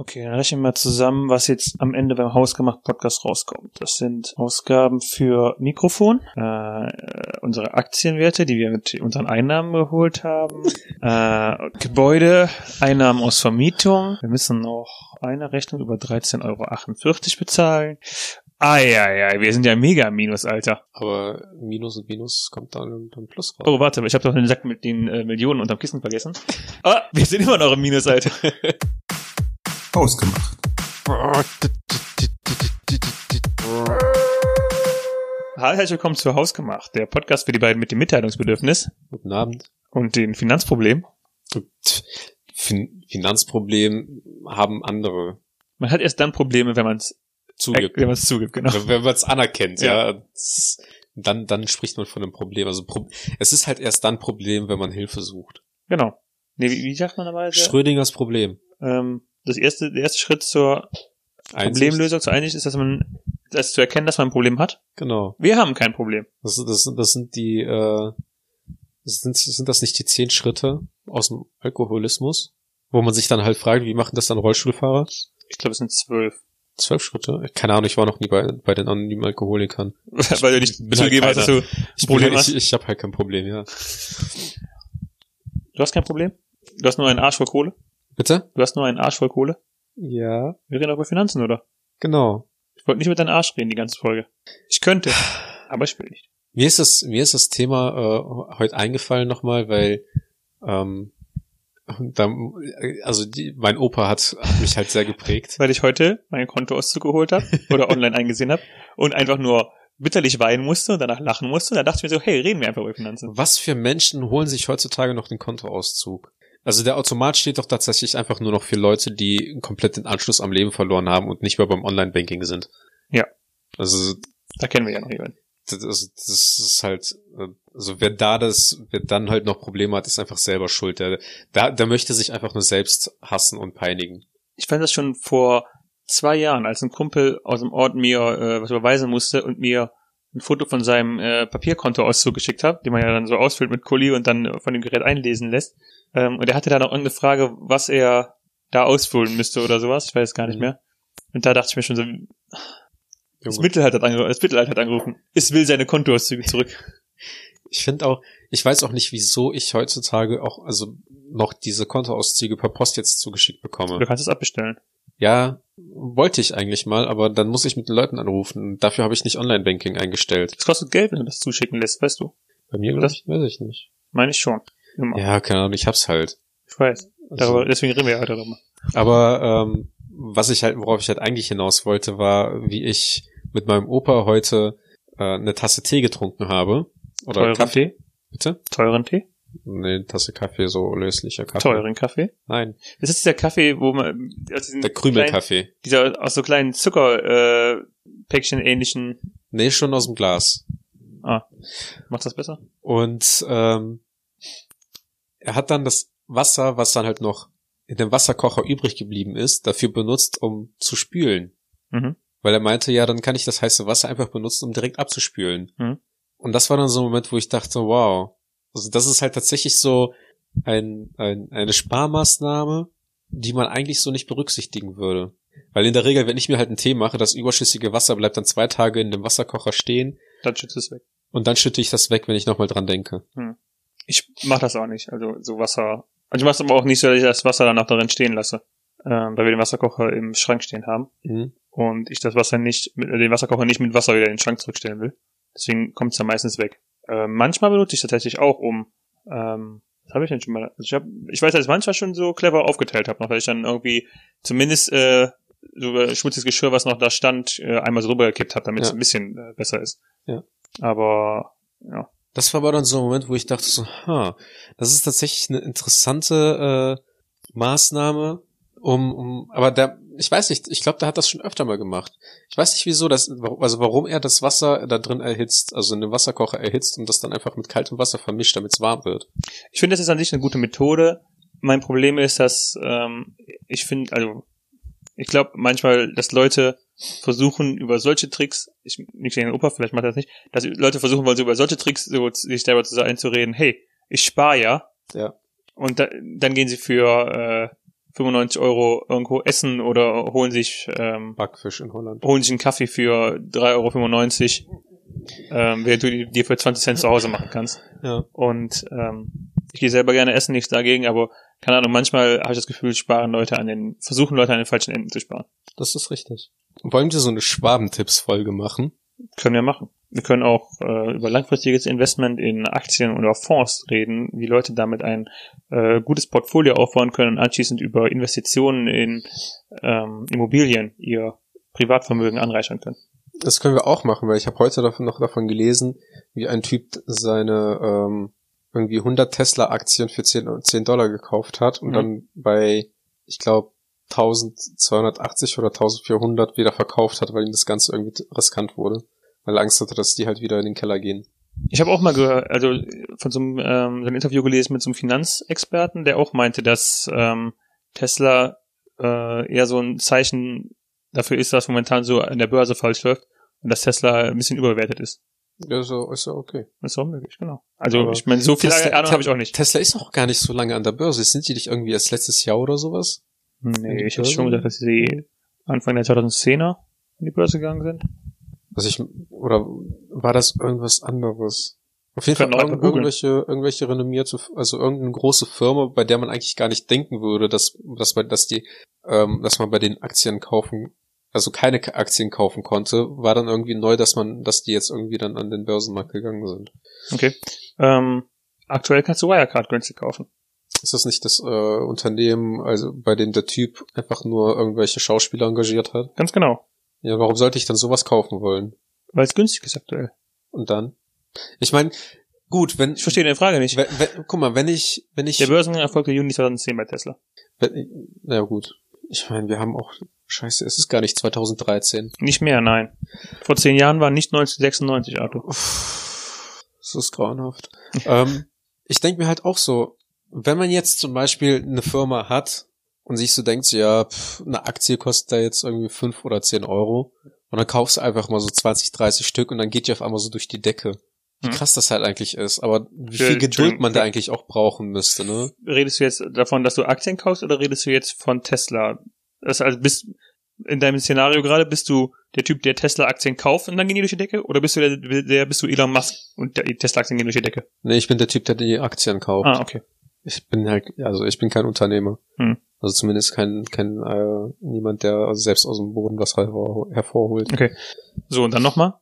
Okay, dann rechnen wir mal zusammen, was jetzt am Ende beim Hausgemacht-Podcast rauskommt. Das sind Ausgaben für Mikrofon, unsere Aktienwerte, die wir mit unseren Einnahmen geholt haben, Gebäude, Einnahmen aus Vermietung. Wir müssen noch eine Rechnung über 13,48 Euro bezahlen. Eieiei, wir sind ja mega im Minus, Alter. Aber Minus und Minus kommt dann Plus raus. Oh, warte, ich habe doch den Sack mit den Millionen unterm Kissen vergessen. Ah, wir sind immer noch im Minus, Alter. Hausgemacht. Hallo, herzlich willkommen zu Hausgemacht, der Podcast für die beiden mit dem Mitteilungsbedürfnis. Guten Abend. Und den Finanzproblemen. Finanzproblem haben andere. Man hat erst dann Probleme, wenn man es zugibt. Wenn man es zugibt, genau. Wenn man es anerkennt, ja. Dann spricht man von einem Problem. Also es ist halt erst dann ein Problem, wenn man Hilfe sucht. Genau. Nee, wie sagt man dabei? Schrödingers Problem. Der erste Schritt zur Problemlösung, zur Einsicht ist, dass man das zu erkennen, dass man ein Problem hat. Genau. Wir haben kein Problem. Das sind nicht die 10 Schritte aus dem Alkoholismus, wo man sich dann halt fragt, wie machen das dann Rollstuhlfahrer? Ich glaube, es sind 12. 12 Schritte? Keine Ahnung, ich war noch nie bei den anonymen Alkoholikern. Weil du nicht zugeben hast, dass du ein Problem hast? Ich habe halt kein Problem, ja. Du hast kein Problem? Du hast nur einen Arsch voll Kohle? Bitte? Du hast nur einen Arsch voll Kohle? Ja. Wir reden auch über Finanzen, oder? Genau. Ich wollte nicht mit deinem Arsch reden, die ganze Folge. Ich könnte, aber ich will nicht. Mir ist das Thema heute eingefallen nochmal, weil mein Opa hat mich halt sehr geprägt. Weil ich heute meinen Kontoauszug geholt habe oder online eingesehen habe und einfach nur bitterlich weinen musste und danach lachen musste. Und da dachte ich mir so, hey, reden wir einfach über Finanzen. Was für Menschen holen sich heutzutage noch den Kontoauszug? Also der Automat steht doch tatsächlich einfach nur noch für Leute, die komplett den Anschluss am Leben verloren haben und nicht mehr beim Online-Banking sind. Ja. Also da kennen wir ja noch jemanden. Das ist halt, also wer dann halt noch Probleme hat, ist einfach selber schuld. Der möchte sich einfach nur selbst hassen und peinigen. Ich fand das schon vor 2 Jahren, als ein Kumpel aus dem Ort mir was überweisen musste und mir ein Foto von seinem Papierkontoauszug geschickt hat, den man ja dann so ausfüllt mit Kuli und dann von dem Gerät einlesen lässt. Und er hatte da noch irgendeine Frage, was er da ausfüllen müsste oder sowas. Ich weiß es gar nicht mehr. Und da dachte ich mir schon so, das Mittelalter hat angerufen. Es will seine Kontoauszüge zurück. Ich weiß auch nicht, wieso ich heutzutage auch noch diese Kontoauszüge per Post jetzt zugeschickt bekomme. Du kannst es abbestellen. Ja, wollte ich eigentlich mal, aber dann muss ich mit den Leuten anrufen. Dafür habe ich nicht Online-Banking eingestellt. Das kostet Geld, wenn du das zuschicken lässt, weißt du. Bei mir weiß ich nicht. Meine ich schon. Immer. Ja, keine Ahnung, ich hab's halt. Ich weiß. Deswegen reden wir ja heute darüber. Aber worauf ich halt eigentlich hinaus wollte, war, wie ich mit meinem Opa heute eine Tasse Tee getrunken habe. Oder teuren Kaffee. Tee? Bitte? Teuren Tee? Nee, Tasse Kaffee, so löslicher Kaffee. Teuren Kaffee? Nein. Das ist dieser Kaffee, wo man der Krümelkaffee. Dieser aus so kleinen Zuckerpäckchen ähnlichen. Nee, schon aus dem Glas. Ah. Macht das besser? Und er hat dann das Wasser, was dann halt noch in dem Wasserkocher übrig geblieben ist, dafür benutzt, um zu spülen. Mhm. Weil er meinte, ja, dann kann ich das heiße Wasser einfach benutzen, um direkt abzuspülen. Mhm. Und das war dann so ein Moment, wo ich dachte, wow, also das ist halt tatsächlich so eine Sparmaßnahme, die man eigentlich so nicht berücksichtigen würde. Weil in der Regel, wenn ich mir halt einen Tee mache, das überschüssige Wasser bleibt dann 2 Tage in dem Wasserkocher stehen. Dann schützt es weg. Und dann schütte ich das weg, wenn ich nochmal dran denke. Mhm. Ich mach das auch nicht, also so Wasser. Also ich mach's aber auch nicht so, dass ich das Wasser danach darin stehen lasse, weil wir den Wasserkocher im Schrank stehen haben. Mhm. Und ich den Wasserkocher nicht mit Wasser wieder in den Schrank zurückstellen will. Deswegen kommt's dann meistens weg. Manchmal benutze ich tatsächlich auch was habe ich denn schon mal? Also ich weiß, dass ich manchmal schon so clever aufgeteilt habe, noch, dass ich dann irgendwie zumindest so schmutziges Geschirr, was noch da stand, einmal so drüber gekippt habe, damit es ein bisschen besser ist. Ja. Aber ja. Das war aber dann so ein Moment, wo ich dachte so, das ist tatsächlich eine interessante Maßnahme, aber ich weiß nicht, ich glaube, der hat das schon öfter mal gemacht. Ich weiß nicht, wieso, warum er das Wasser da drin erhitzt, also in dem Wasserkocher erhitzt und das dann einfach mit kaltem Wasser vermischt, damit es warm wird. Ich finde, das ist an sich eine gute Methode. Mein Problem ist, dass ich glaube manchmal, dass Leute versuchen, über solche Tricks, nicht gegen den Opa, vielleicht macht er das nicht, dass Leute versuchen wollen, so über solche Tricks so sich selber einzureden, hey, ich spare ja. Und dann gehen sie für 95 € irgendwo essen oder holen sich Backfisch in Holland. Holen sich einen Kaffee für 3,95 €, während du dir für 20 Cent zu Hause machen kannst. Ja. Und ich gehe selber gerne essen, nichts dagegen, aber keine Ahnung, manchmal habe ich das Gefühl, versuchen Leute an den falschen Enden zu sparen. Das ist richtig. Wollen wir so eine Schwabentipps-Folge machen? Können wir machen. Wir können auch über langfristiges Investment in Aktien oder Fonds reden, wie Leute damit ein gutes Portfolio aufbauen können und anschließend über Investitionen in Immobilien ihr Privatvermögen anreichern können. Das können wir auch machen, weil ich habe heute davon gelesen, wie ein Typ seine irgendwie 100 Tesla-Aktien für $10 gekauft hat und dann bei, ich glaube, 1280 oder 1400 wieder verkauft hat, weil ihm das Ganze irgendwie riskant wurde. Weil er Angst hatte, dass die halt wieder in den Keller gehen. Ich habe auch mal gehört, also von so einem Interview gelesen mit so einem Finanzexperten, der auch meinte, dass Tesla eher so ein Zeichen dafür ist, dass momentan so an der Börse falsch läuft und dass Tesla ein bisschen überbewertet ist. Ja, so ist ja okay. Ist auch möglich, genau. Also aber ich meine, so viel Ahnung habe ich auch nicht. Tesla ist auch gar nicht so lange an der Börse. Sind die nicht irgendwie erst letztes Jahr oder sowas? Nee, ich hätte schon gedacht, dass sie Anfang der 2010er in die Börse gegangen sind. Oder war das irgendwas anderes? Auf jeden Fall irgendwelche renommierte, also irgendeine große Firma, bei der man eigentlich gar nicht denken würde, dass man bei den Aktien kaufen, also keine Aktien kaufen konnte, war dann irgendwie neu, dass die jetzt irgendwie dann an den Börsenmarkt gegangen sind. Okay. Aktuell kannst du Wirecard günstig kaufen. Ist das nicht das Unternehmen, also bei dem der Typ einfach nur irgendwelche Schauspieler engagiert hat? Ganz genau. Ja, warum sollte ich dann sowas kaufen wollen? Weil es günstig ist aktuell. Und dann? Ich meine, gut, wenn... Ich verstehe deine Frage nicht. Guck mal, wenn ich... Der Börsengang erfolgte Juni 2010 bei Tesla. Na gut. Ich meine, wir haben auch... Scheiße, es ist gar nicht 2013. Nicht mehr, nein. Vor 10 Jahren war nicht 1996, Arthur. Uff, das ist grauenhaft. Ich denke mir halt auch so... Wenn man jetzt zum Beispiel eine Firma hat und sich so denkt, ja, eine Aktie kostet da jetzt irgendwie 5 oder 10 €, und dann kaufst du einfach mal so 20, 30 Stück und dann geht die auf einmal so durch die Decke. Wie krass das halt eigentlich ist, aber wie viel Geduld man da eigentlich auch brauchen müsste, ne? Redest du jetzt davon, dass du Aktien kaufst, oder redest du jetzt von Tesla? Das also bist in deinem Szenario gerade, bist du der Typ, der Tesla-Aktien kauft und dann gehen die durch die Decke? Oder bist du bist du Elon Musk und die Tesla-Aktien gehen durch die Decke? Nee, ich bin der Typ, der die Aktien kauft. Ah, okay. Ich bin kein Unternehmer. Also zumindest kein niemand, der selbst aus dem Boden was hervorholt. Okay. So, und dann nochmal?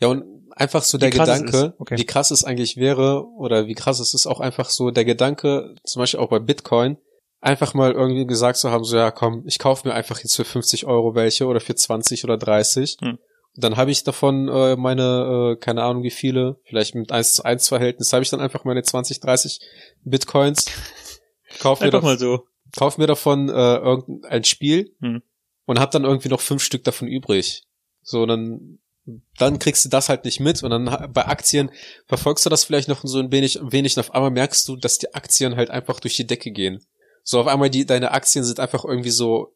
Ja, und einfach so der Gedanke, wie krass es eigentlich wäre, oder wie krass es ist, auch einfach so der Gedanke, zum Beispiel auch bei Bitcoin, einfach mal irgendwie gesagt zu haben, so, ja komm, ich kaufe mir einfach jetzt für 50 € welche, oder für 20 oder 30. Dann habe ich davon keine Ahnung wie viele, vielleicht mit 1:1 Verhältnis, habe ich dann einfach meine 20, 30 Bitcoins, kauf mir davon irgendein Spiel und habe dann irgendwie noch 5 Stück davon übrig. So, dann kriegst du das halt nicht mit, und dann bei Aktien verfolgst du das vielleicht noch so ein wenig, und auf einmal merkst du, dass die Aktien halt einfach durch die Decke gehen. So, auf einmal deine Aktien sind einfach irgendwie so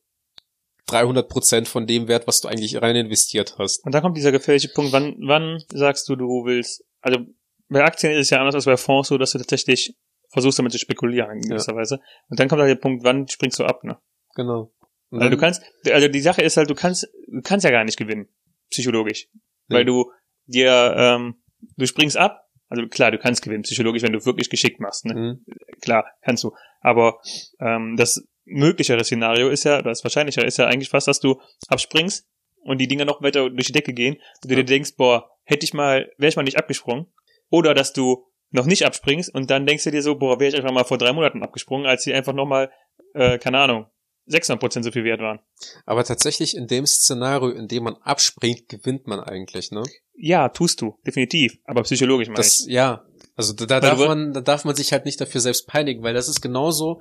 300% von dem Wert, was du eigentlich rein investiert hast. Und da kommt dieser gefährliche Punkt, wann sagst du, du willst, also bei Aktien ist es ja anders als bei Fonds so, dass du tatsächlich versuchst, damit zu spekulieren in gewisser Weise. Und dann kommt halt der Punkt, wann springst du ab, ne? Genau. Und also die Sache ist halt, du kannst ja gar nicht gewinnen, psychologisch. Ja. Weil du springst ab, also klar, du kannst gewinnen, psychologisch, wenn du wirklich geschickt machst, ne? Klar, kannst du. Aber das möglichere Szenario ist ja, oder das wahrscheinlichere ist ja eigentlich fast, dass du abspringst und die Dinger noch weiter durch die Decke gehen und du dir denkst, boah, wäre ich mal nicht abgesprungen, oder dass du noch nicht abspringst und dann denkst du dir so, boah, wäre ich einfach mal vor 3 Monaten abgesprungen, als die einfach nochmal, keine Ahnung, 600% so viel wert waren. Aber tatsächlich in dem Szenario, in dem man abspringt, gewinnt man eigentlich, ne? Ja, tust du, definitiv, aber psychologisch meine ich. Ja. Also da darf man sich halt nicht dafür selbst peinigen, weil das ist genauso,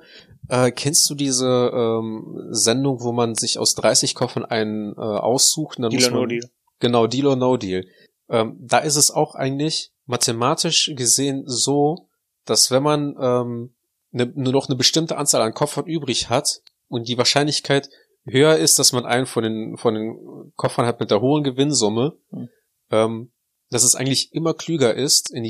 kennst du diese Sendung, wo man sich aus 30 Koffern einen aussucht? Dann Deal or No Deal. Genau, Deal or No Deal. Da ist es auch eigentlich mathematisch gesehen so, dass wenn man nur noch eine bestimmte Anzahl an Koffern übrig hat und die Wahrscheinlichkeit höher ist, dass man einen von den Koffern hat mit der hohen Gewinnsumme, dass es eigentlich immer klüger ist, in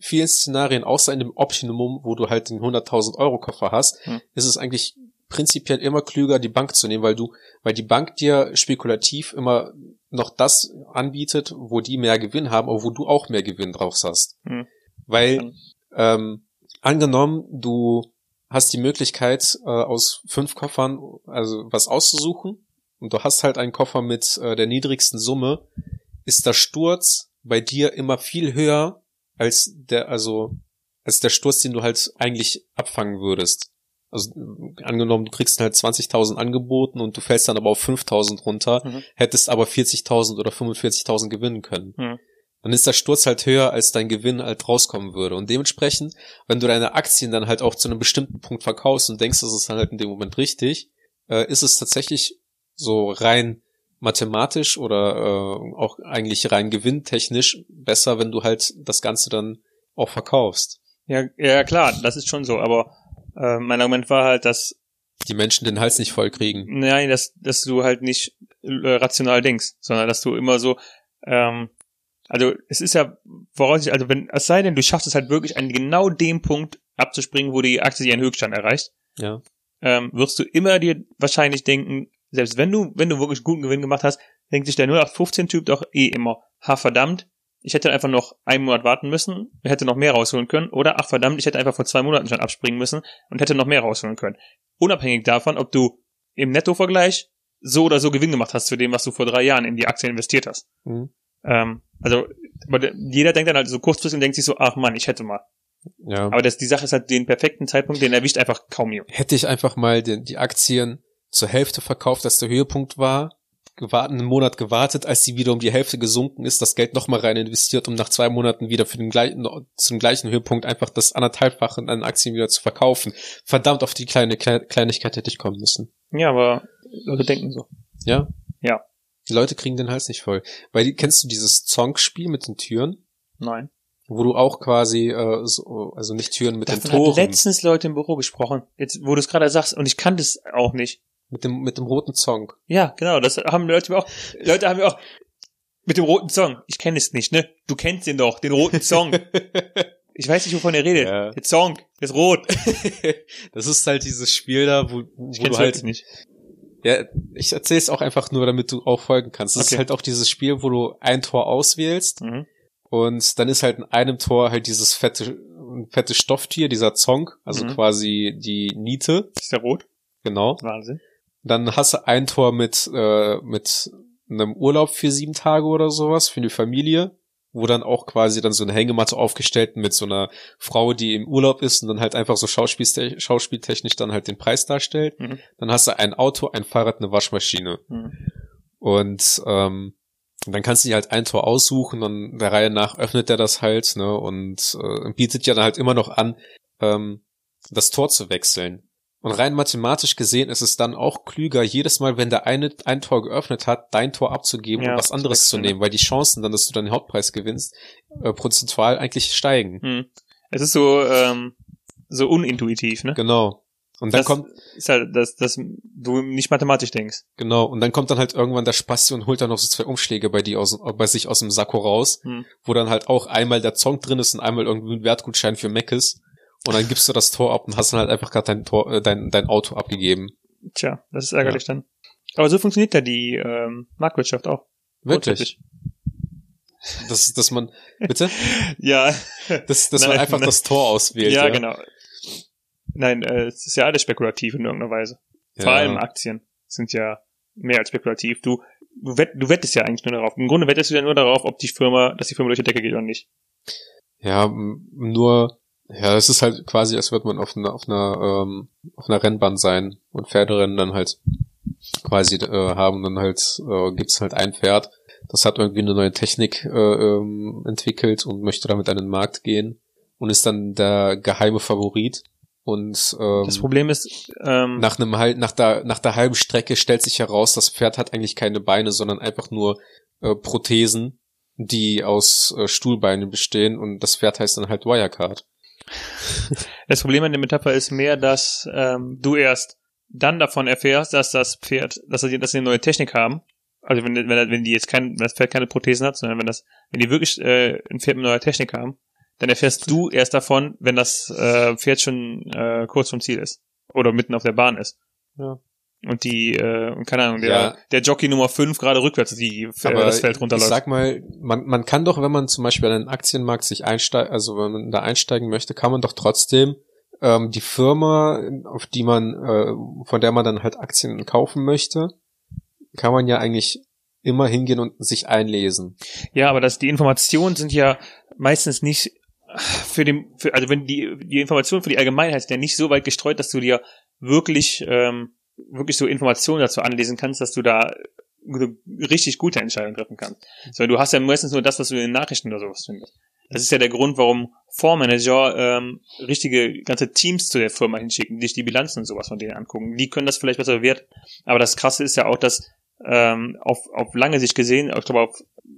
vielen Szenarien, außer in dem Optimum, wo du halt den 100.000 € Koffer hast, ist es eigentlich prinzipiell immer klüger, die Bank zu nehmen, weil die Bank dir spekulativ immer noch das anbietet, wo die mehr Gewinn haben, aber wo du auch mehr Gewinn drauf hast. Hm. Weil, angenommen, du hast die Möglichkeit, aus 5 Koffern also was auszusuchen und du hast halt einen Koffer mit der niedrigsten Summe, ist der Sturz bei dir immer viel höher als der Sturz, den du halt eigentlich abfangen würdest. Also angenommen, du kriegst halt 20.000 angeboten und du fällst dann aber auf 5.000 runter, hättest aber 40.000 oder 45.000 gewinnen können. Mhm. Dann ist der Sturz halt höher, als dein Gewinn halt rauskommen würde. Und dementsprechend, wenn du deine Aktien dann halt auch zu einem bestimmten Punkt verkaufst und denkst, das ist dann halt in dem Moment richtig, ist es tatsächlich so rein mathematisch oder auch eigentlich rein gewinntechnisch besser, wenn du halt das Ganze dann auch verkaufst. Ja, klar, das ist schon so, aber mein Argument war halt, dass die Menschen den Hals nicht voll kriegen. Nein, dass du halt nicht rational denkst, sondern dass du immer so, also es ist ja voraussichtlich, also wenn, es sei denn, du schaffst es halt wirklich an genau dem Punkt abzuspringen, wo die Aktie ihren Höchststand erreicht, ja. Wirst du immer dir wahrscheinlich denken, selbst wenn du wirklich guten Gewinn gemacht hast, denkt sich der 0815-Typ doch eh immer, ha verdammt, ich hätte einfach noch einen Monat warten müssen, hätte noch mehr rausholen können, oder ach verdammt, ich hätte einfach vor 2 Monaten schon abspringen müssen und hätte noch mehr rausholen können. Unabhängig davon, ob du im Nettovergleich so oder so Gewinn gemacht hast zu dem, was du vor 3 Jahren in die Aktie investiert hast. Mhm. Also aber jeder denkt dann halt so kurzfristig und denkt sich so, ach Mann, ich hätte mal. Ja. Aber die Sache ist halt den perfekten Zeitpunkt, den erwischt einfach kaum jemand. Hätte ich einfach mal die Aktien zur Hälfte verkauft, dass der Höhepunkt war, einen Monat gewartet, als sie wieder um die Hälfte gesunken ist, das Geld nochmal rein investiert, um nach 2 Monaten wieder zum gleichen Höhepunkt einfach das 1,5-fache an Aktien wieder zu verkaufen. Verdammt, auf die Kleinigkeit hätte ich kommen müssen. Ja, aber Leute denken so. Ja? Ja. Die Leute kriegen den Hals nicht voll. Weil, kennst du dieses Zonk-Spiel mit den Türen? Nein. Wo du auch quasi, also nicht Türen mit den Toren. Ich habe letztens Leute im Büro gesprochen, jetzt wo du es gerade sagst, und ich kannte es auch nicht. Mit dem roten Song. Ja, genau, das haben Leute auch. Leute haben ja auch mit dem roten Song. Ich kenne es nicht, ne? Du kennst den doch, den roten Song. Ich weiß nicht, wovon ihr redet. Ja. Der Song ist rot. Das ist halt dieses Spiel da, wo du halt nicht. Ja, ich erzähle es auch einfach nur, damit du auch folgen kannst. Das ist halt auch dieses Spiel, wo du ein Tor auswählst und dann ist halt in einem Tor halt dieses fette Stofftier, dieser Song, also quasi die Niete. Ist der rot? Genau. Wahnsinn. Dann hast du ein Tor mit einem Urlaub für 7 Tage oder sowas für die Familie, wo dann auch quasi dann so eine Hängematte aufgestellt mit so einer Frau, die im Urlaub ist und dann halt einfach so schauspieltechnisch dann halt den Preis darstellt. Mhm. Dann hast du ein Auto, ein Fahrrad, eine Waschmaschine. Mhm. Und dann kannst du dir halt ein Tor aussuchen und der Reihe nach öffnet er das halt, ne, und bietet ja dann halt immer noch an, das Tor zu wechseln. Und rein mathematisch gesehen ist es dann auch klüger, jedes Mal, wenn der eine ein Tor geöffnet hat, dein Tor abzugeben und was anderes zu nehmen, weil die Chancen dann, dass du deinen Hauptpreis gewinnst, prozentual eigentlich steigen. Mhm. Es ist so so unintuitiv, ne? Genau. Und dann das kommt ist halt, dass du nicht mathematisch denkst. Genau. Und dann kommt dann halt irgendwann der Spasti und holt dann noch so 2 Umschläge bei sich aus dem Sakko raus, wo dann halt auch einmal der Song drin ist und einmal irgendwie ein Wertgutschein für Mac ist. Und dann gibst du das Tor ab und hast dann halt einfach gerade dein Auto abgegeben. Tja, das ist ärgerlich dann. Aber so funktioniert ja die Marktwirtschaft auch. Wirklich? Dass man, bitte? Ja. Dass man einfach das Tor auswählt. Ja, genau. Nein, es ist ja alles spekulativ in irgendeiner Weise. Ja. Vor allem Aktien sind ja mehr als spekulativ. Du wettest ja eigentlich nur darauf. Im Grunde wettest du ja nur darauf, dass die Firma durch die Decke geht oder nicht. Ja, ja, es ist halt quasi, als würde man auf einer Rennbahn sein und Pferderennen dann halt quasi haben, dann halt gibt's halt ein Pferd, das hat irgendwie eine neue Technik entwickelt und möchte damit an den Markt gehen und ist dann der geheime Favorit. Und das Problem ist, nach der halben Strecke stellt sich heraus, das Pferd hat eigentlich keine Beine, sondern einfach nur Prothesen, die aus Stuhlbeinen bestehen, und das Pferd heißt dann halt Wirecard. Das Problem an der Metapher ist mehr, dass du erst dann davon erfährst, dass das Pferd, dass sie eine neue Technik haben. Also wenn das Pferd keine Prothesen hat, sondern wenn die wirklich ein Pferd mit neuer Technik haben, dann erfährst du erst davon, wenn das Pferd schon kurz vom Ziel ist oder mitten auf der Bahn ist. Ja. Und die, keine Ahnung, der Jockey Nummer 5 gerade rückwärts das Feld runterläuft. Ich sag mal, man kann doch, wenn man zum Beispiel an den Aktienmarkt sich wenn man da einsteigen möchte, kann man doch trotzdem die Firma, auf die man, von der man dann halt Aktien kaufen möchte, kann man ja eigentlich immer hingehen und sich einlesen. Ja, aber die Informationen sind ja meistens nicht wenn die Informationen für die Allgemeinheit sind ja nicht so weit gestreut, dass du dir wirklich so Informationen dazu anlesen kannst, dass du da richtig gute Entscheidungen treffen kannst. Sondern du hast ja meistens nur das, was du in den Nachrichten oder sowas findest. Das ist ja der Grund, warum Fondsmanager richtige ganze Teams zu der Firma hinschicken, die sich die Bilanzen und sowas von denen angucken. Die können das vielleicht besser bewerten. Aber das Krasse ist ja auch, dass auf lange Sicht gesehen, ich glaube,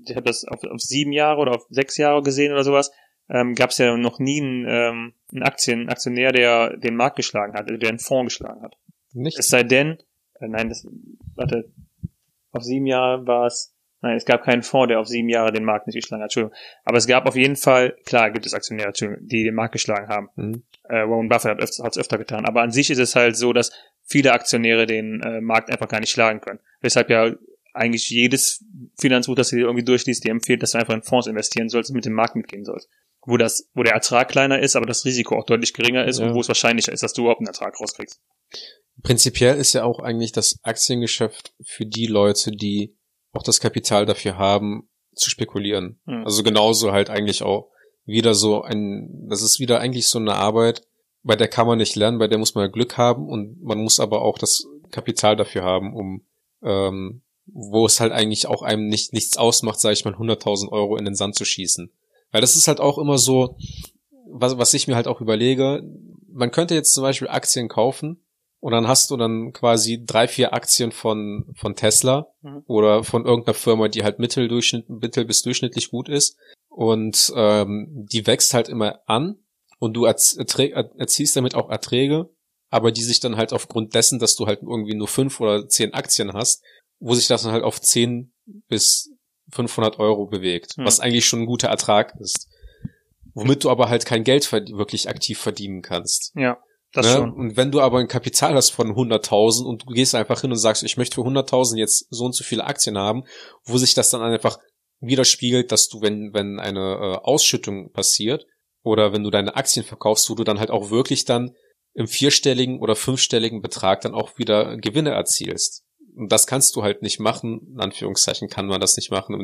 ich habe das auf 7 Jahre oder auf 6 Jahre gesehen oder sowas, gab es ja noch nie einen Aktionär, der den Markt geschlagen hat, der einen Fonds geschlagen hat. Nicht? Es sei denn, auf 7 Jahre war es, nein, es gab keinen Fonds, der auf 7 Jahre den Markt nicht geschlagen hat, Entschuldigung. Aber es gab auf jeden Fall, klar gibt es Aktionäre, die den Markt geschlagen haben. Mhm. Warren Buffett hat es öfter getan. Aber an sich ist es halt so, dass viele Aktionäre den Markt einfach gar nicht schlagen können. Weshalb ja eigentlich jedes Finanzbuch, das du dir irgendwie durchliest, dir empfiehlt, dass du einfach in Fonds investieren sollst und mit dem Markt mitgehen sollst. Wo der Ertrag kleiner ist, aber das Risiko auch deutlich geringer ist und wo es wahrscheinlicher ist, dass du überhaupt einen Ertrag rauskriegst. Prinzipiell ist ja auch eigentlich das Aktiengeschäft für die Leute, die auch das Kapital dafür haben, zu spekulieren. Mhm. Also genauso halt eigentlich auch wieder das ist wieder eigentlich so eine Arbeit, bei der kann man nicht lernen, bei der muss man Glück haben und man muss aber auch das Kapital dafür haben, wo es halt eigentlich auch einem nichts ausmacht, sage ich mal, 100.000 Euro in den Sand zu schießen. Weil das ist halt auch immer so, was ich mir halt auch überlege, man könnte jetzt zum Beispiel Aktien kaufen, und dann hast du dann quasi 3-4 Aktien von Tesla oder von irgendeiner Firma, die halt mittel bis durchschnittlich gut ist. Und die wächst halt immer an und du erziehst damit auch Erträge, aber die sich dann halt aufgrund dessen, dass du halt irgendwie nur 5 oder 10 Aktien hast, wo sich das dann halt auf 10 bis 500 Euro bewegt, was eigentlich schon ein guter Ertrag ist. Womit du aber halt kein Geld wirklich aktiv verdienen kannst. Ja. Das schon. Und wenn du aber ein Kapital hast von 100.000 und du gehst einfach hin und sagst, ich möchte für 100.000 jetzt so und so viele Aktien haben, wo sich das dann einfach widerspiegelt, dass du, wenn eine Ausschüttung passiert oder wenn du deine Aktien verkaufst, wo du dann halt auch wirklich dann im 4-stelligen oder 5-stelligen Betrag dann auch wieder Gewinne erzielst. Und das kannst du halt nicht machen, in Anführungszeichen kann man das nicht machen,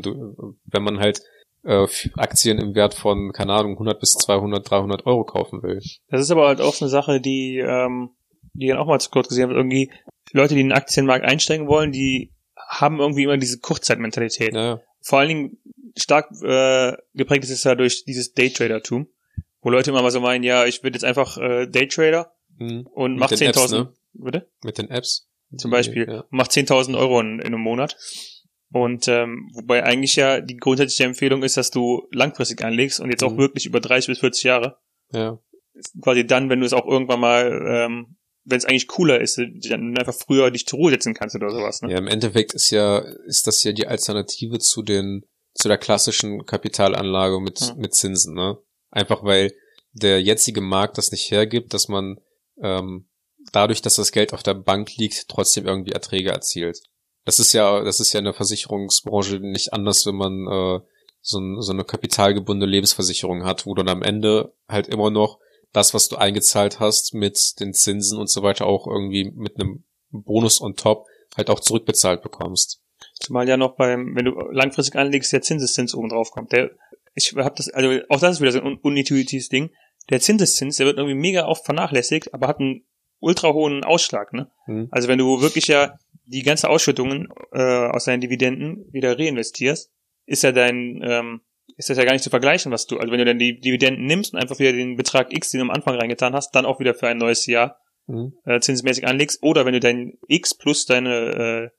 wenn man halt Aktien im Wert von, keine Ahnung, 100 bis 200, 300 Euro kaufen will. Das ist aber halt auch so eine Sache, die dann auch mal zu kurz gesehen wird. Irgendwie Leute, die in den Aktienmarkt einsteigen wollen, die haben irgendwie immer diese Kurzzeitmentalität. Ja. Vor allen Dingen stark geprägt ist es ja durch dieses Daytradertum, wo Leute immer mal so meinen, ja, ich bin jetzt einfach Daytrader und mach 10.000. Ne? Bitte? Mit den Apps. Zum Beispiel. Ja. Mach 10.000 Euro in einem Monat. Und wobei eigentlich ja die grundsätzliche Empfehlung ist, dass du langfristig anlegst und jetzt auch wirklich über 30 bis 40 Jahre. Ja. Quasi dann, wenn du es auch irgendwann mal, wenn es eigentlich cooler ist, dann einfach früher dich zur Ruhe setzen kannst oder sowas. Ne? Ja, im Endeffekt ist das ja die Alternative zu der klassischen Kapitalanlage mit Zinsen. Ne? Einfach weil der jetzige Markt das nicht hergibt, dass man dadurch, dass das Geld auf der Bank liegt, trotzdem irgendwie Erträge erzielt. Das ist ja in der Versicherungsbranche nicht anders, wenn man so eine kapitalgebundene Lebensversicherung hat, wo du dann am Ende halt immer noch das, was du eingezahlt hast, mit den Zinsen und so weiter auch irgendwie mit einem Bonus on top halt auch zurückbezahlt bekommst. Zumal ja noch wenn du langfristig anlegst, der Zinseszins oben drauf kommt. Auch das ist wieder so ein unintuitives Ding. Der Zinseszins, der wird irgendwie mega oft vernachlässigt, aber hat einen ultra hohen Ausschlag, ne? Mhm. Also wenn du wirklich ja die ganze Ausschüttungen aus deinen Dividenden wieder reinvestierst, ist das ja gar nicht zu vergleichen, also wenn du dann die Dividenden nimmst und einfach wieder den Betrag X, den du am Anfang reingetan hast, dann auch wieder für ein neues Jahr zinsmäßig anlegst, oder wenn du dein X plus deinen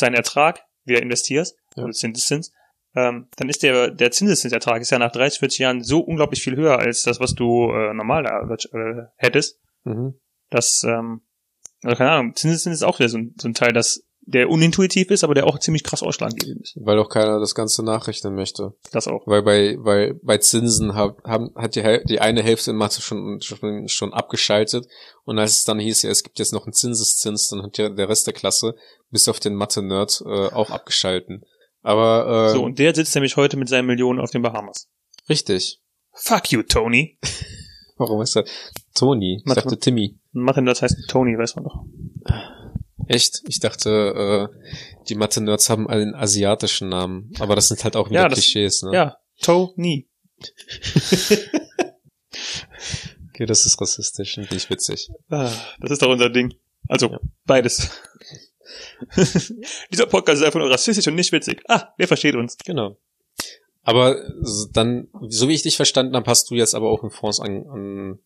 Ertrag wieder investierst, oder Zinseszins, dann ist der Zinseszinsertrag ist ja nach 30, 40 Jahren so unglaublich viel höher als das, was du normal hättest, dass, also keine Ahnung, Zinseszins ist auch wieder so ein Teil, das der unintuitiv ist, aber der auch ziemlich krass ausschlaggebend ist. Weil auch keiner das Ganze nachrechnen möchte. Das auch. Weil bei Zinsen hat die eine Hälfte immer schon abgeschaltet, und als es dann hieß, ja, es gibt jetzt noch einen Zinseszins, dann hat ja der Rest der Klasse bis auf den Mathe-Nerd auch abgeschalten. Aber so, und der sitzt nämlich heute mit seinen Millionen auf den Bahamas. Richtig. Fuck you, Tony. Warum heißt er Tony? Ich dachte Timmy. Mathe-Nerd heißt Tony, weiß man doch. Echt? Ich dachte, die Mathe-Nerds haben einen asiatischen Namen. Aber das sind halt auch wieder Klischees, ne? Ja, Tony. Okay, das ist rassistisch und nicht witzig. Das ist doch unser Ding. Also, ja. Beides. Dieser Podcast ist einfach nur rassistisch und nicht witzig. Ah, wer versteht uns? Genau. Aber dann, so wie ich dich verstanden habe, hast du jetzt aber auch in Fonds rein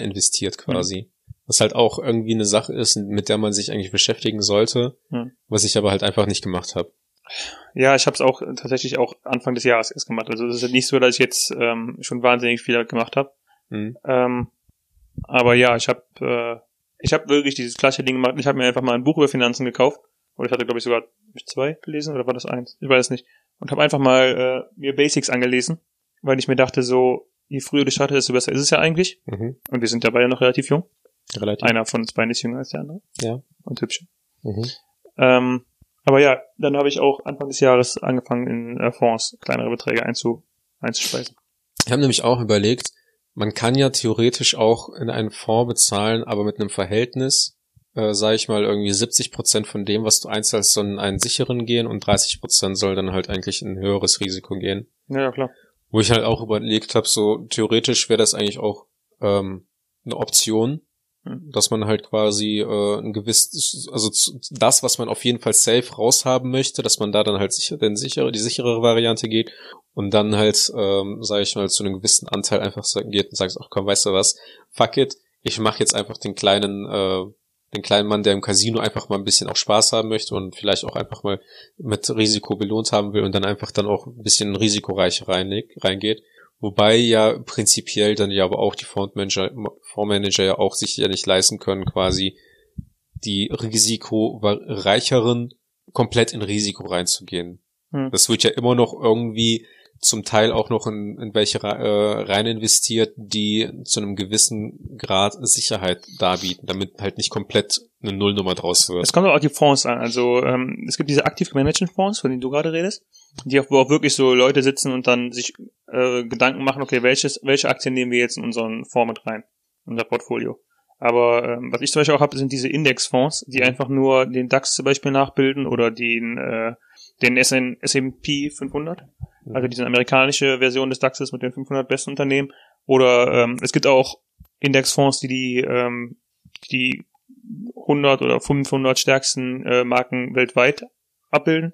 investiert quasi. Mhm. Was halt auch irgendwie eine Sache ist, mit der man sich eigentlich beschäftigen sollte, was ich aber halt einfach nicht gemacht habe. Ja, ich habe es auch tatsächlich auch Anfang des Jahres erst gemacht. Also es ist halt nicht so, dass ich jetzt schon wahnsinnig viel gemacht habe. Mhm. Aber ja, ich habe wirklich dieses klassische Ding gemacht. Ich habe mir einfach mal ein Buch über Finanzen gekauft. Oder ich hatte, glaube ich, sogar 2 gelesen, oder war das 1? Ich weiß nicht. Und habe einfach mal mir Basics angelesen, weil ich mir dachte so, je früher du startest, desto besser ist es ja eigentlich. Mhm. Und wir sind dabei ja noch relativ jung. Relativ. Einer von uns beiden ist jünger als der andere. Ja. Und hübscher. Mhm. Aber ja, dann habe ich auch Anfang des Jahres angefangen, in Fonds kleinere Beträge einzuspeisen. Ich habe nämlich auch überlegt, man kann ja theoretisch auch in einen Fonds bezahlen, aber mit einem Verhältnis, sage ich mal, irgendwie 70% von dem, was du einzahlst, soll in einen sicheren gehen und 30% soll dann halt eigentlich in ein höheres Risiko gehen. Ja, klar. Wo ich halt auch überlegt habe, so theoretisch wäre das eigentlich auch eine Option, dass man halt quasi ein gewisses, also das, was man auf jeden Fall safe raushaben möchte, dass man da dann halt die sichere Variante geht und dann halt, sage ich mal, zu einem gewissen Anteil einfach geht und sagst, ach komm, weißt du was, fuck it, ich mache jetzt einfach den kleinen Mann, der im Casino einfach mal ein bisschen auch Spaß haben möchte und vielleicht auch einfach mal mit Risiko belohnt haben will und dann einfach dann auch ein bisschen risikoreicher reingeht. Wobei ja prinzipiell dann ja aber auch die Fondsmanager ja auch sich ja nicht leisten können, quasi die risikoreicheren komplett in Risiko reinzugehen. Hm. Das wird ja immer noch irgendwie zum Teil auch noch in welche rein investiert, die zu einem gewissen Grad Sicherheit darbieten, damit halt nicht komplett eine Nullnummer draus wird. Es kommt auch die Fonds an. Also es gibt diese aktiv gemanagten Fonds, von denen du gerade redest, wo auch wirklich so Leute sitzen und dann sich Gedanken machen, okay, welche Aktien nehmen wir jetzt in unseren Fonds mit rein, in unser Portfolio. Aber was ich zum Beispiel auch habe, sind diese Indexfonds, die einfach nur den DAX zum Beispiel nachbilden oder den S&P 500, also diese amerikanische Version des DAXes mit den 500 besten Unternehmen. Oder es gibt auch Indexfonds, die 100 oder 500 stärksten Marken weltweit abbilden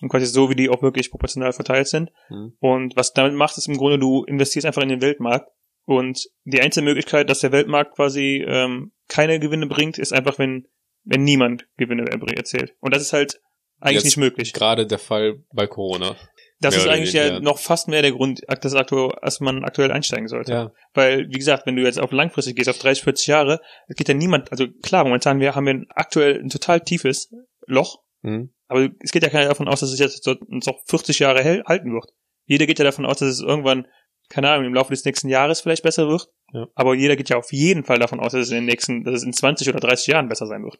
und quasi so, wie die auch wirklich proportional verteilt sind. Mhm. Und was damit machst, ist im Grunde, du investierst einfach in den Weltmarkt, und die einzige Möglichkeit, dass der Weltmarkt quasi keine Gewinne bringt, ist einfach, wenn niemand Gewinne erzielt. Und das ist halt eigentlich jetzt nicht möglich. Gerade der Fall bei Corona. Das ist eigentlich ja noch fast mehr der Grund, dass man aktuell einsteigen sollte. Ja. Weil, wie gesagt, wenn du jetzt auf langfristig gehst, auf 30, 40 Jahre, geht ja niemand, also klar, momentan haben wir aktuell ein total tiefes Loch, aber es geht ja keiner davon aus, dass es jetzt noch 40 Jahre halten wird. Jeder geht ja davon aus, dass es irgendwann, keine Ahnung, im Laufe des nächsten Jahres vielleicht besser wird, aber jeder geht ja auf jeden Fall davon aus, dass es in 20 oder 30 Jahren besser sein wird.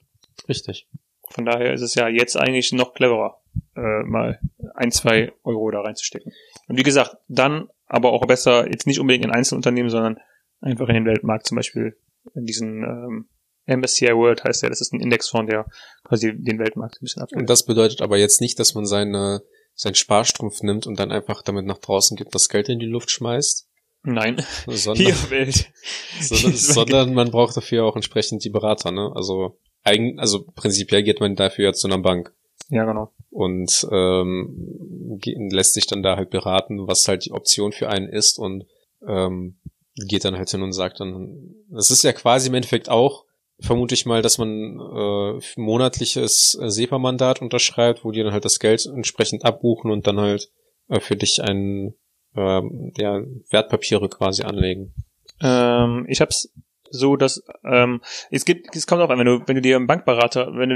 Richtig. Von daher ist es ja jetzt eigentlich noch cleverer, mal 1-2 Euro da reinzustecken. Und wie gesagt, dann aber auch besser jetzt nicht unbedingt in Einzelunternehmen, sondern einfach in den Weltmarkt, zum Beispiel in diesen MSCI World heißt der. Das ist ein Indexfonds, der quasi den Weltmarkt ein bisschen abgeht. Und das bedeutet aber jetzt nicht, dass man seinen Sparstrumpf nimmt und dann einfach damit nach draußen gibt, das Geld in die Luft schmeißt. Nein, sondern man braucht dafür auch entsprechend die Berater, ne? Also prinzipiell geht man dafür ja zu einer Bank. Ja, genau. Und lässt sich dann da halt beraten, was halt die Option für einen ist, und geht dann halt hin und sagt dann, das ist ja quasi im Endeffekt auch, vermute ich mal, dass man monatliches SEPA-Mandat unterschreibt, wo die dann halt das Geld entsprechend abbuchen und dann halt für dich Wertpapiere quasi anlegen. Ich hab's so, dass es kommt auch an, wenn du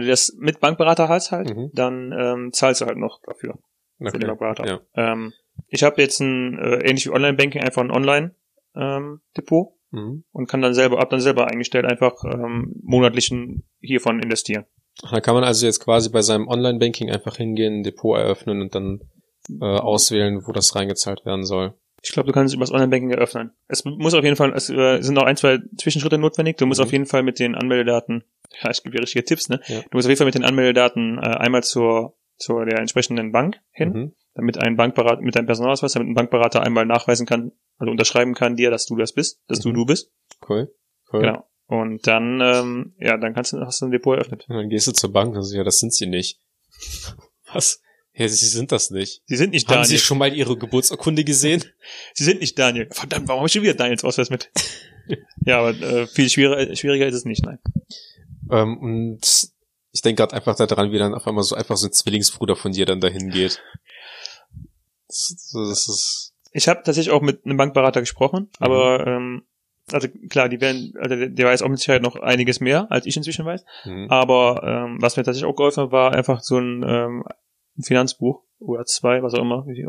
das mit Bankberater hast halt, dann zahlst du halt noch dafür. Okay. Für den Bankberater. Ja. Ich habe jetzt ähnlich wie Online-Banking einfach ein Online-Depot und kann dann selber eingestellt einfach monatlichen hiervon investieren. Da kann man also jetzt quasi bei seinem Online-Banking einfach hingehen, ein Depot eröffnen und dann auswählen, wo das reingezahlt werden soll. Ich glaube, du kannst übers Online-Banking eröffnen. Es sind noch ein, zwei Zwischenschritte notwendig. Du musst auf jeden Fall mit den Anmeldedaten, ja, ich gebe dir richtige Tipps, ne? Ja. Du musst auf jeden Fall mit den Anmeldedaten einmal zur der entsprechenden Bank hin, damit ein Bankberater, mit deinem Personalausweis, damit ein Bankberater einmal nachweisen kann, also unterschreiben kann dir, dass du das bist, dass du bist. Cool. Genau. Und dann, dann hast du ein Depot eröffnet. Und dann gehst du zur Bank und sagst, ja, das sind sie nicht. Was? Ja, sie sind das nicht. Sie sind nicht Daniel. Haben Sie schon mal Ihre Geburtsurkunde gesehen? Sie sind nicht Daniel. Verdammt, warum habe ich schon wieder Daniels Ausweis mit? Ja, aber viel schwieriger ist es nicht, nein. Und ich denke gerade einfach daran, wie dann auf einmal so einfach so ein Zwillingsbruder von dir dann dahin geht. Das ist... Ich habe tatsächlich auch mit einem Bankberater gesprochen, aber also klar, der weiß auch mit Sicherheit noch einiges mehr, als ich inzwischen weiß. Aber was mir tatsächlich auch geholfen hat, war einfach so ein Finanzbuch oder zwei, was auch immer ich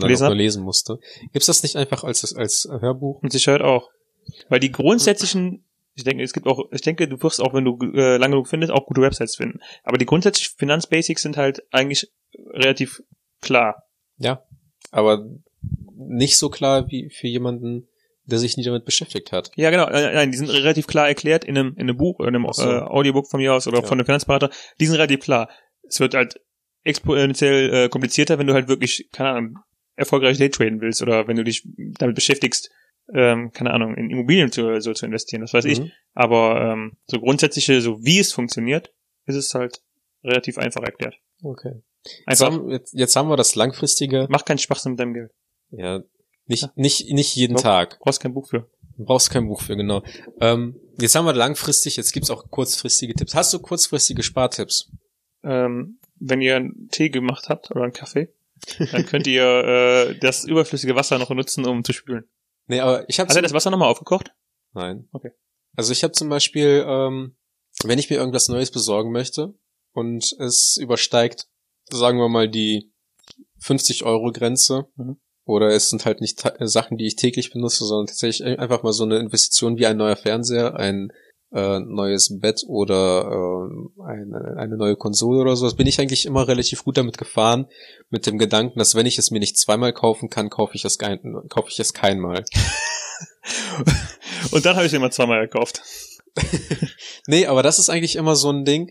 gelesen habe. Lesen musste. Gibt's das nicht einfach als Hörbuch? Mit Sicherheit auch, weil die grundsätzlichen, ich denke, du wirst auch, wenn du lange genug findest, auch gute Websites finden. Aber die grundsätzlichen Finanzbasics sind halt eigentlich relativ klar. Ja, aber nicht so klar wie für jemanden, der sich nie damit beschäftigt hat. Ja, genau. Nein, die sind relativ klar erklärt in einem Buch, in einem Audiobook von mir aus oder von einem Finanzberater. Die sind relativ klar. Es wird halt exponentiell komplizierter, wenn du halt wirklich, keine Ahnung, erfolgreich daytraden willst oder wenn du dich damit beschäftigst, keine Ahnung, in Immobilien zu investieren, das weiß ich. Aber so grundsätzliche, so wie es funktioniert, ist es halt relativ einfach erklärt. Okay. Jetzt haben wir das langfristige. Mach keinen Spaß mit deinem Geld. Ja. Nicht jeden Tag. Brauchst kein Buch für. Genau. Jetzt haben wir langfristig, jetzt gibt's auch kurzfristige Tipps. Hast du kurzfristige Spartipps? Wenn ihr einen Tee gemacht habt oder einen Kaffee, dann könnt ihr das überflüssige Wasser noch nutzen, um zu spülen. Nee, aber ich habe. Hast du das Wasser nochmal aufgekocht? Nein. Okay. Also ich habe zum Beispiel, wenn ich mir irgendwas Neues besorgen möchte und es übersteigt, sagen wir mal, die 50-Euro-Grenze, oder es sind halt nicht Sachen, die ich täglich benutze, sondern tatsächlich einfach mal so eine Investition wie ein neuer Fernseher, ein neues Bett oder eine neue Konsole oder sowas, bin ich eigentlich immer relativ gut damit gefahren, mit dem Gedanken, dass wenn ich es mir nicht zweimal kaufen kann, kaufe ich es keinmal. Und dann habe ich es immer zweimal gekauft. Nee, aber das ist eigentlich immer so ein Ding,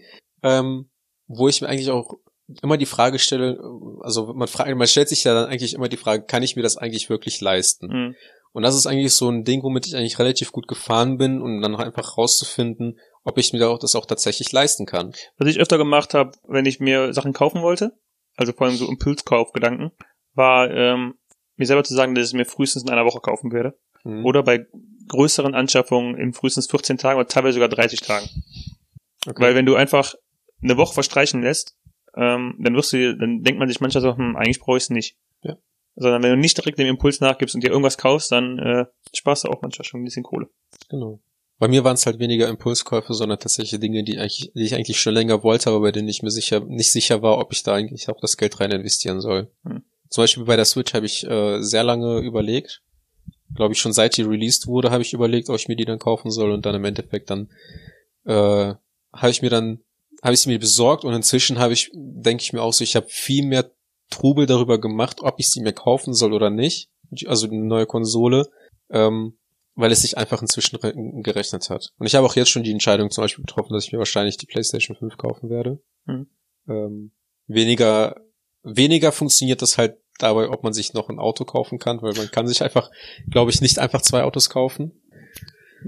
wo ich mir eigentlich auch immer die Frage stelle, also man stellt sich ja dann eigentlich immer die Frage, kann ich mir das eigentlich wirklich leisten? Und das ist eigentlich so ein Ding, womit ich eigentlich relativ gut gefahren bin, um dann einfach rauszufinden, ob ich mir das auch tatsächlich leisten kann. Was ich öfter gemacht habe, wenn ich mir Sachen kaufen wollte, also vor allem so Impulskaufgedanken, war mir selber zu sagen, dass ich mir frühestens in einer Woche kaufen werde. Oder bei größeren Anschaffungen in frühestens 14 Tagen oder teilweise sogar 30 Tagen. Okay. Weil wenn du einfach eine Woche verstreichen lässt, dann denkt man sich manchmal so, eigentlich brauche ich es nicht. Ja. Sondern wenn du nicht direkt dem Impuls nachgibst und dir irgendwas kaufst, dann sparst du auch manchmal schon ein bisschen Kohle. Genau. Bei mir waren es halt weniger Impulskäufe, sondern tatsächlich Dinge, die ich eigentlich schon länger wollte, aber bei denen ich mir nicht sicher war, ob ich da eigentlich auch das Geld rein investieren soll. Zum Beispiel bei der Switch habe ich sehr lange überlegt. Glaube ich, schon seit die released wurde, habe ich überlegt, ob ich mir die dann kaufen soll, und dann im Endeffekt dann habe ich sie mir besorgt, und inzwischen ich habe viel mehr Trubel darüber gemacht, ob ich sie mir kaufen soll oder nicht, also eine neue Konsole, weil es sich einfach inzwischen gerechnet hat. Und ich habe auch jetzt schon die Entscheidung zum Beispiel getroffen, dass ich mir wahrscheinlich die PlayStation 5 kaufen werde. Weniger funktioniert das halt dabei, ob man sich noch ein Auto kaufen kann, weil man kann sich einfach, glaube ich, nicht einfach zwei Autos kaufen.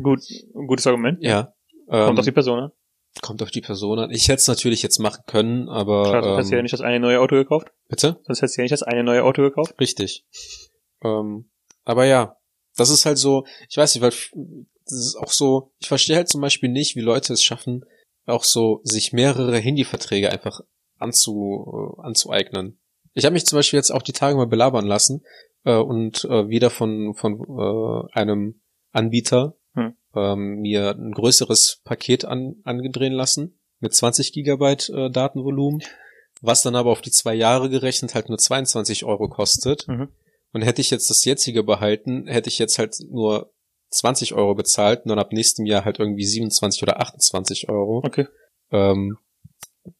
Gutes Argument. Ja. Kommt auf die Person an. Ich hätte es natürlich jetzt machen können, aber... Klar, sonst hättest du ja nicht das eine neue Auto gekauft. Bitte? Sonst hättest du ja nicht das eine neue Auto gekauft. Richtig. Aber ja, das ist halt so, ich weiß nicht, weil das ist auch so, ich verstehe halt zum Beispiel nicht, wie Leute es schaffen, auch so sich mehrere Handyverträge einfach anzueignen. Ich habe mich zum Beispiel jetzt auch die Tage mal belabern lassen und wieder von einem Anbieter mir ein größeres Paket angedrehen lassen mit 20 Gigabyte Datenvolumen, was dann aber auf die 2 Jahre gerechnet halt nur 22 Euro kostet. Mhm. Und hätte ich jetzt das jetzige behalten, hätte ich jetzt halt nur 20 Euro bezahlt und dann ab nächstem Jahr halt irgendwie 27 oder 28 Euro. Okay.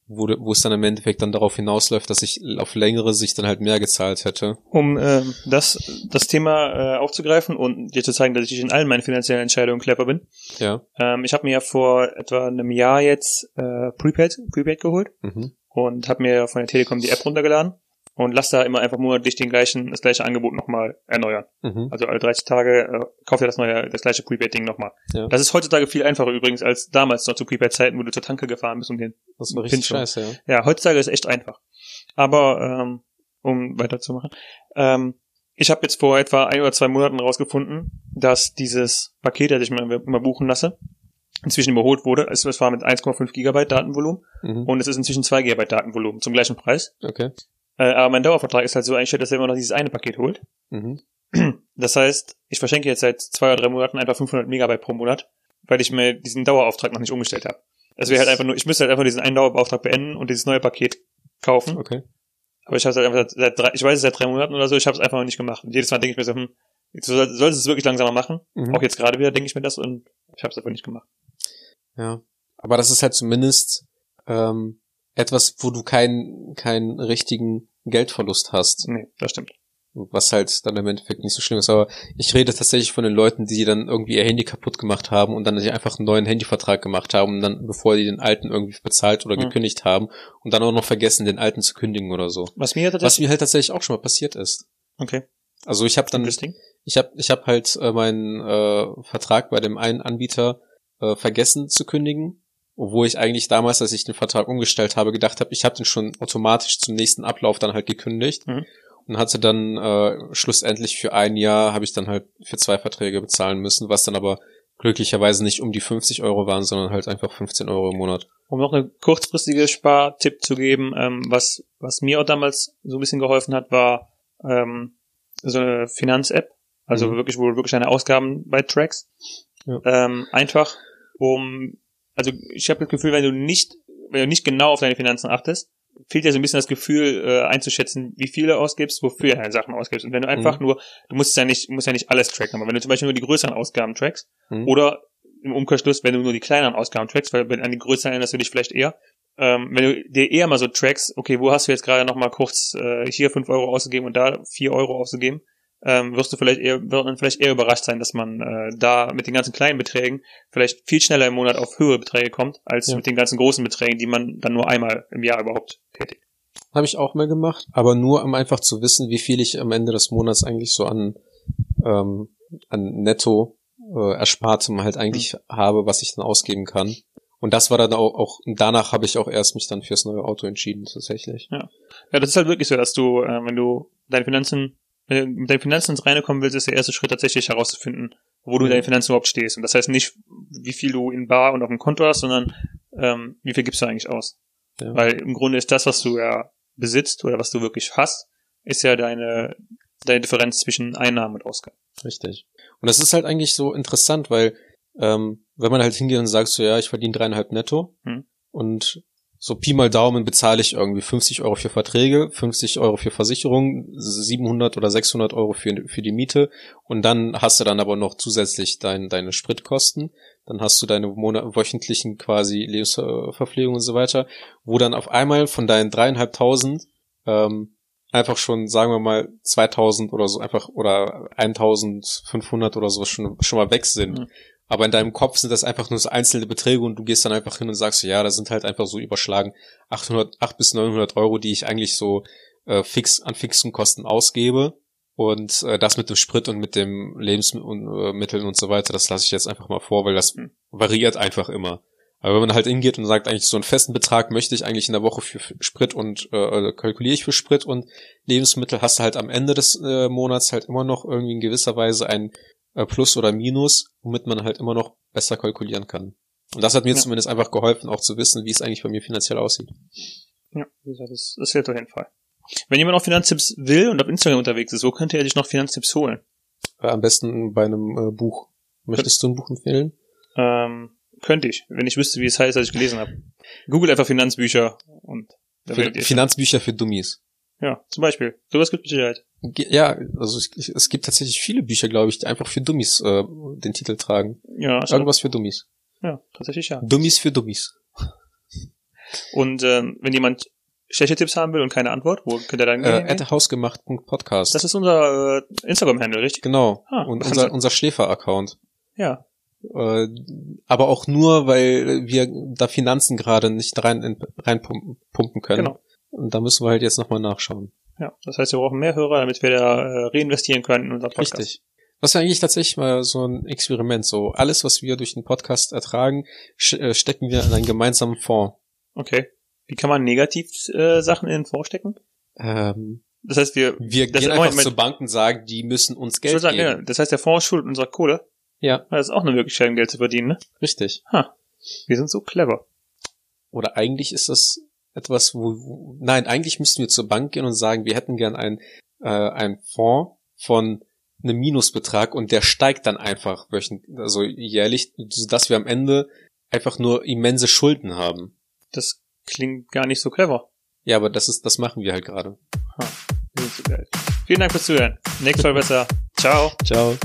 Wo es dann im Endeffekt dann darauf hinausläuft, dass ich auf längere Sicht dann halt mehr gezahlt hätte. Um das Thema aufzugreifen und dir zu zeigen, dass ich in allen meinen finanziellen Entscheidungen clever bin. Ja. Ich habe mir ja vor etwa einem Jahr jetzt Prepaid geholt und habe mir von der Telekom die App runtergeladen und lasse da immer einfach monatlich das gleiche Angebot nochmal erneuern. Mhm. Also alle 30 Tage kauft ihr das gleiche Prepaid-Ding nochmal. Ja. Das ist heutzutage viel einfacher übrigens als damals noch zu Prepaid-Zeiten, wo du zur Tanke gefahren bist und den Das war richtig scheiße, ja. Ja, heutzutage ist echt einfach. Aber, um weiterzumachen, ich habe jetzt vor etwa 1 oder 2 Monaten rausgefunden, dass dieses Paket, das ich mir immer buchen lasse, inzwischen überholt wurde. Es war mit 1,5 Gigabyte Datenvolumen und es ist inzwischen 2 Gigabyte Datenvolumen zum gleichen Preis. Okay. Aber mein Dauervertrag ist halt so eingestellt, dass er immer noch dieses eine Paket holt. Mhm. Das heißt, ich verschenke jetzt seit 2 oder 3 Monaten einfach 500 Megabyte pro Monat, weil ich mir diesen Dauerauftrag noch nicht umgestellt habe. Das wäre halt einfach nur, ich müsste halt einfach diesen einen Dauerauftrag beenden und dieses neue Paket kaufen. Okay. Aber ich habe es halt einfach seit 3 Monaten oder so, ich habe es einfach noch nicht gemacht. Und jedes Mal denke ich mir so, solltest du es wirklich langsamer machen? Mhm. Auch jetzt gerade wieder denke ich mir das und ich habe es einfach nicht gemacht. Ja. Aber das ist halt zumindest, etwas, wo du keinen richtigen Geldverlust hast. Nee, das stimmt. Was halt dann im Endeffekt nicht so schlimm ist. Aber ich rede tatsächlich von den Leuten, die dann irgendwie ihr Handy kaputt gemacht haben und dann sich einfach einen neuen Handyvertrag gemacht haben und dann, bevor die den alten irgendwie bezahlt oder gekündigt haben und dann auch noch vergessen, den alten zu kündigen oder so. Was mir halt tatsächlich auch schon mal passiert ist. Okay. Also ich habe dann, ich habe halt meinen Vertrag bei dem einen Anbieter vergessen zu kündigen. Obwohl ich eigentlich damals, als ich den Vertrag umgestellt habe, gedacht habe, ich habe den schon automatisch zum nächsten Ablauf dann halt gekündigt und hatte dann schlussendlich für 1 Jahr habe ich dann halt für 2 Verträge bezahlen müssen, was dann aber glücklicherweise nicht um die 50 Euro waren, sondern halt einfach 15 Euro im Monat. Um noch eine kurzfristige Spartipp zu geben, was mir auch damals so ein bisschen geholfen hat, war so eine Finanz-App, also wirklich, wo du wirklich deine Ausgaben bei trackst. Ja. Einfach um Also ich habe das Gefühl, wenn du nicht genau auf deine Finanzen achtest, fehlt dir so ein bisschen das Gefühl einzuschätzen, wie viel du ausgibst, wofür du deine Sachen ausgibst. Und wenn du einfach nur, du musst ja nicht alles tracken, aber wenn du zum Beispiel nur die größeren Ausgaben trackst oder im Umkehrschluss, wenn du nur die kleineren Ausgaben trackst, weil an die größeren erinnerst du dich vielleicht eher, wenn du dir eher mal so trackst, okay, wo hast du jetzt gerade nochmal kurz hier 5 Euro ausgegeben und da 4 Euro ausgegeben, wird man vielleicht eher überrascht sein, dass man da mit den ganzen kleinen Beträgen vielleicht viel schneller im Monat auf höhere Beträge kommt, als mit den ganzen großen Beträgen, die man dann nur einmal im Jahr überhaupt tätigt. Habe ich auch mal gemacht, aber nur um einfach zu wissen, wie viel ich am Ende des Monats eigentlich so an Netto Erspartem halt eigentlich habe, was ich dann ausgeben kann. Und das war dann auch danach habe ich auch erst mich dann fürs neue Auto entschieden, tatsächlich. Ja, das ist halt wirklich so, dass du, wenn du mit deinen Finanzen ins Reine kommen willst, ist der erste Schritt tatsächlich herauszufinden, wo du mit deinen Finanzen überhaupt stehst. Und das heißt nicht, wie viel du in bar und auf dem Konto hast, sondern wie viel gibst du eigentlich aus. Ja. Weil im Grunde ist das, was du ja besitzt oder was du wirklich hast, ist ja deine Differenz zwischen Einnahmen und Ausgaben. Richtig. Und das ist halt eigentlich so interessant, weil wenn man halt hingeht und sagt so, ja, ich verdiene 3,5 netto und so Pi mal Daumen bezahle ich irgendwie 50 Euro für Verträge, 50 Euro für Versicherungen, 700 oder 600 Euro für die Miete und dann hast du dann aber noch zusätzlich deine Spritkosten, dann hast du deine wöchentlichen quasi Lebensverpflegung und so weiter, wo dann auf einmal von deinen 3.500 einfach schon, sagen wir mal, 2.000 oder so einfach oder 1.500 oder so schon mal weg sind. Mhm. Aber in deinem Kopf sind das einfach nur so einzelne Beträge und du gehst dann einfach hin und sagst, ja, da sind halt einfach so überschlagen 8 bis 900 Euro, die ich eigentlich so an fixen Kosten ausgebe und das mit dem Sprit und mit dem Lebensmitteln und so weiter, das lasse ich jetzt einfach mal vor, weil das variiert einfach immer. Aber wenn man halt hingeht und sagt, eigentlich so einen festen Betrag möchte ich eigentlich in der Woche für Sprit und kalkuliere ich für Sprit und Lebensmittel, hast du halt am Ende des Monats halt immer noch irgendwie in gewisser Weise ein Plus oder Minus, womit man halt immer noch besser kalkulieren kann. Und das hat mir zumindest einfach geholfen, auch zu wissen, wie es eigentlich bei mir finanziell aussieht. Ja, wie gesagt, das hilft auf jeden Fall. Wenn jemand noch Finanztipps will und auf Instagram unterwegs ist, wo könnte er sich noch Finanztipps holen? Am besten bei einem Buch. Möchtest du ein Buch empfehlen? Könnte ich, wenn ich wüsste, wie es heißt, als ich gelesen habe. Google einfach Finanzbücher und Finanzbücher für Dummies. Ja, zum Beispiel. Sowas gibt es mit Sicherheit. Ja, also es gibt tatsächlich viele Bücher, glaube ich, die einfach für Dummies den Titel tragen. Ja, also irgendwas für Dummies. Ja, tatsächlich ja. Dummies für Dummies. Und wenn jemand schlechte Tipps haben will und keine Antwort, wo könnt ihr dann @hausgemacht.podcast. Das ist unser Instagram-Handle, richtig? Genau. Ah, und unser Schläfer-Account. Ja. Aber auch nur, weil wir da Finanzen gerade nicht reinpumpen können. Genau. Und da müssen wir halt jetzt nochmal nachschauen. Ja, das heißt, wir brauchen mehr Hörer, damit wir da reinvestieren können in unseren Podcast. Richtig. Das ist eigentlich tatsächlich mal so ein Experiment. So alles, was wir durch den Podcast ertragen, stecken wir in einen gemeinsamen Fonds. Okay. Wie kann man Negativ-Sachen in den Fonds stecken? Das heißt, wir gehen einfach zu Banken, sagen, die müssen uns Geld geben. Ja, das heißt, der Fonds schuldet unserer Kohle. Ja. Das ist auch eine Möglichkeit, Geld zu verdienen, ne? Richtig. Ha. Wir sind so clever. Oder eigentlich ist das etwas, nein, eigentlich müssten wir zur Bank gehen und sagen, wir hätten gern einen Fonds von einem Minusbetrag und der steigt dann einfach jährlich, sodass wir am Ende einfach nur immense Schulden haben. Das klingt gar nicht so clever. Ja, aber das machen wir halt gerade. Ha. Wir sind so geil. Vielen Dank fürs Zuhören. Nächstes Mal besser. Ciao. Ciao.